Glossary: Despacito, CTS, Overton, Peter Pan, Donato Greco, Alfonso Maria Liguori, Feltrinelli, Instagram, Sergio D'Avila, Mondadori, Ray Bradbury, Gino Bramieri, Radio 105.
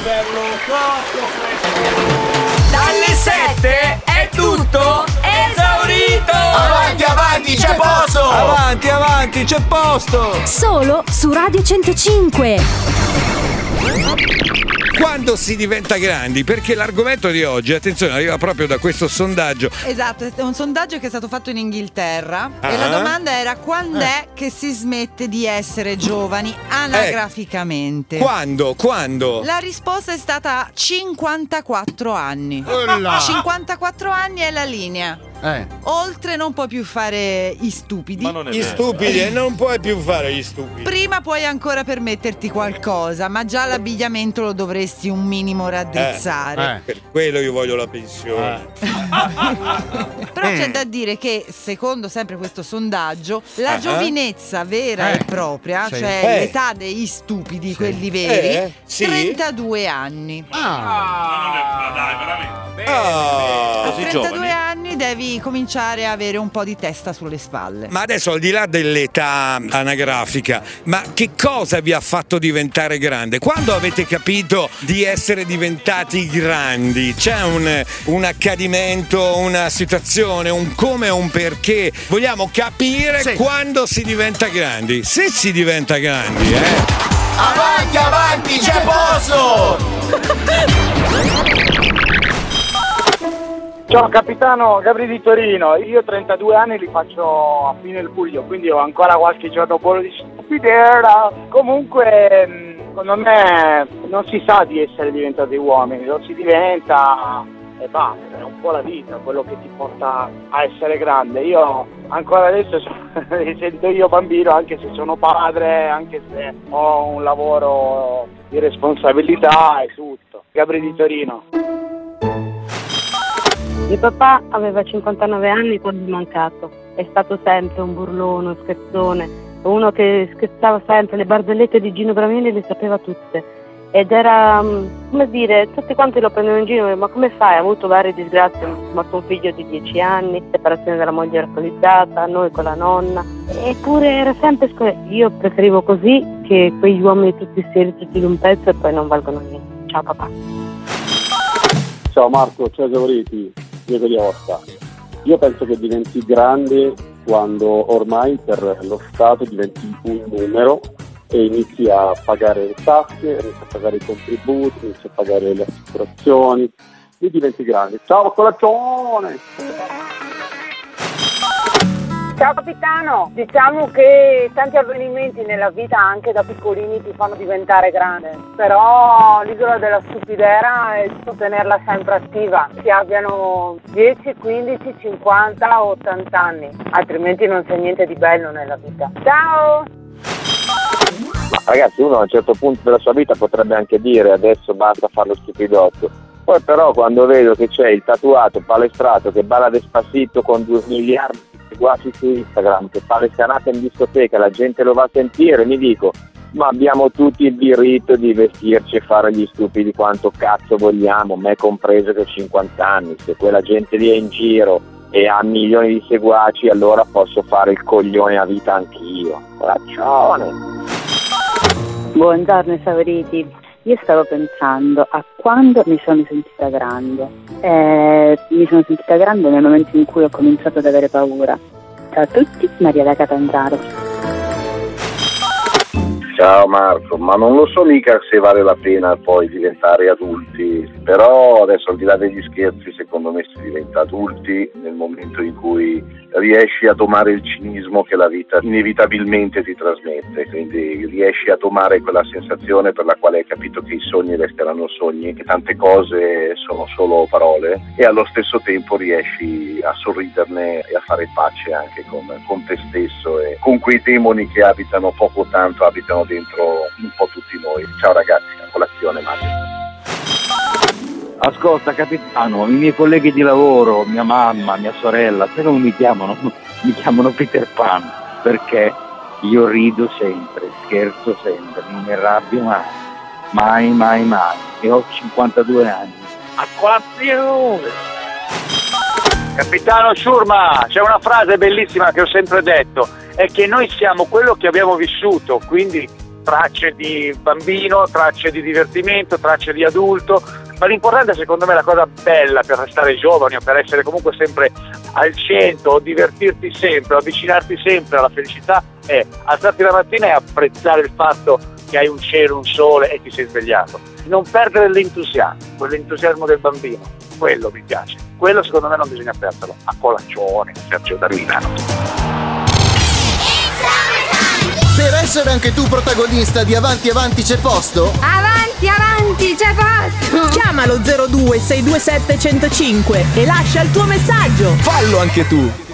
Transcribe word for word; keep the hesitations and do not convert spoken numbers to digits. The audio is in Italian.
bello, troppo fresco. Dalle sette è tutto esaurito. Avanti, avanti, c'è posto. Avanti, avanti, c'è posto. Solo su Radio centocinque. Quando si diventa grandi? Perché l'argomento di oggi, attenzione, arriva proprio da questo sondaggio. Esatto, è un sondaggio che è stato fatto in Inghilterra. Ah. E la domanda era: quando eh. è che si smette di essere giovani anagraficamente? Eh. Quando? Quando? La risposta è stata cinquantaquattro anni. Olla. cinquantaquattro anni è la linea. Eh. Oltre non puoi più fare i stupidi. Ma non è gli vero. Stupidi e non puoi più fare gli stupidi. Prima puoi ancora permetterti qualcosa, ma già l'abbigliamento lo dovresti un minimo raddrizzare. Eh. Eh. Per quello io voglio la pensione. Eh. Però c'è da dire che, secondo sempre questo sondaggio, la uh-huh. giovinezza vera eh. e propria, sì. cioè eh. l'età degli stupidi, sì. quelli veri, eh. sì. trentadue anni. Ah, ma dai, veramente. Bene, ah. bene. A trentadue anni devi cominciare a avere un po' di testa sulle spalle. Ma adesso, al di là dell'età anagrafica, ma che cosa vi ha fatto diventare grande? Quando avete capito di essere diventati grandi? C'è un, un accadimento, una situazione, un come o un perché? Vogliamo capire sì. quando si diventa grandi. Se si diventa grandi, eh? Avanti, avanti, c'è posto! Ciao capitano, Gabri di Torino. Io trentadue anni li faccio a fine luglio, quindi ho ancora qualche giorno buono di stupidera. Comunque, secondo me non si sa di essere diventati uomini, lo si diventa e basta, è un po' la vita, quello che ti porta a essere grande. Io ancora adesso mi sento io bambino, anche se sono padre, anche se ho un lavoro di responsabilità e tutto. Gabri di Torino. Mio papà aveva cinquantanove anni quando è mancato, è stato sempre un burlone, un scherzone, uno che scherzava sempre, le barzellette di Gino Bramieri le sapeva tutte ed era, come dire, tutti quanti lo prendevano in giro, ma come fai? Ha avuto varie disgrazie, è morto un figlio di dieci anni, separazione dalla moglie alcolizzata, noi con la nonna, eppure era sempre sc- io preferivo così che quegli uomini tutti seri, tutti d'un pezzo e poi non valgono niente. Ciao papà. Ciao Marco, ciao Giavoriti. Io penso che diventi grande quando ormai per lo Stato diventi un numero e inizi a pagare le tasse, inizi a pagare i contributi, inizi a pagare le assicurazioni e diventi grande. Ciao colazione! Ciao capitano, diciamo che tanti avvenimenti nella vita anche da piccolini ti fanno diventare grande, però l'isola della stupidera è giusto tenerla sempre attiva, che abbiano dieci, quindici, cinquanta o ottanta anni, altrimenti non c'è niente di bello nella vita. Ciao! Ma ragazzi, uno a un certo punto della sua vita potrebbe anche dire adesso basta fare lo stupidotto. Poi però quando vedo che c'è il tatuato palestrato che balla Despacito con due miliardi quasi su Instagram, che fa le serate in discoteca, la gente lo va a sentire, mi dico, ma abbiamo tutti il diritto di vestirci e fare gli stupidi quanto cazzo vogliamo, me compreso che ho cinquanta anni, se quella gente lì è in giro e ha milioni di seguaci, allora posso fare il coglione a vita anch'io. Ragione. Buongiorno Savoriti. Io stavo pensando a quando mi sono sentita grande. Eh, mi sono sentita grande nel momento in cui ho cominciato ad avere paura. Ciao a tutti, Maria da Catanzaro. Ciao Marco, ma non lo so mica se vale la pena poi diventare adulti, però adesso al di là degli scherzi secondo me si diventa adulti nel momento in cui riesci a domare il cinismo che la vita inevitabilmente ti trasmette, quindi riesci a domare quella sensazione per la quale hai capito che i sogni resteranno sogni, che tante cose sono solo parole, e allo stesso tempo riesci a sorriderne e a fare pace anche con, con te stesso e con quei demoni che abitano poco o tanto, abitano dentro un po' tutti noi. Ciao ragazzi, a colazione Mario. Ascolta capitano, i miei colleghi di lavoro, mia mamma, mia sorella, se non mi chiamano, mi chiamano Peter Pan, perché io rido sempre, scherzo sempre, non mi arrabbio mai, mai, mai, mai, e ho cinquantadue anni. A colazione! Capitano Ciurma, c'è una frase bellissima che ho sempre detto, è che noi siamo quello che abbiamo vissuto, quindi tracce di bambino, tracce di divertimento, tracce di adulto, ma l'importante secondo me è la cosa bella per restare giovani o per essere comunque sempre al centro, divertirti sempre, avvicinarti sempre alla felicità è alzarti la mattina e apprezzare il fatto che hai un cielo, un sole e ti sei svegliato. Non perdere l'entusiasmo, quell'entusiasmo del bambino, quello mi piace, quello secondo me non bisogna perderlo, a colazione, Sergio D'Avila. Per essere anche tu protagonista di Avanti Avanti C'è Posto? Avanti Avanti C'è Posto! Chiamalo zero due sei due sette uno zero cinque e lascia il tuo messaggio! Fallo anche tu!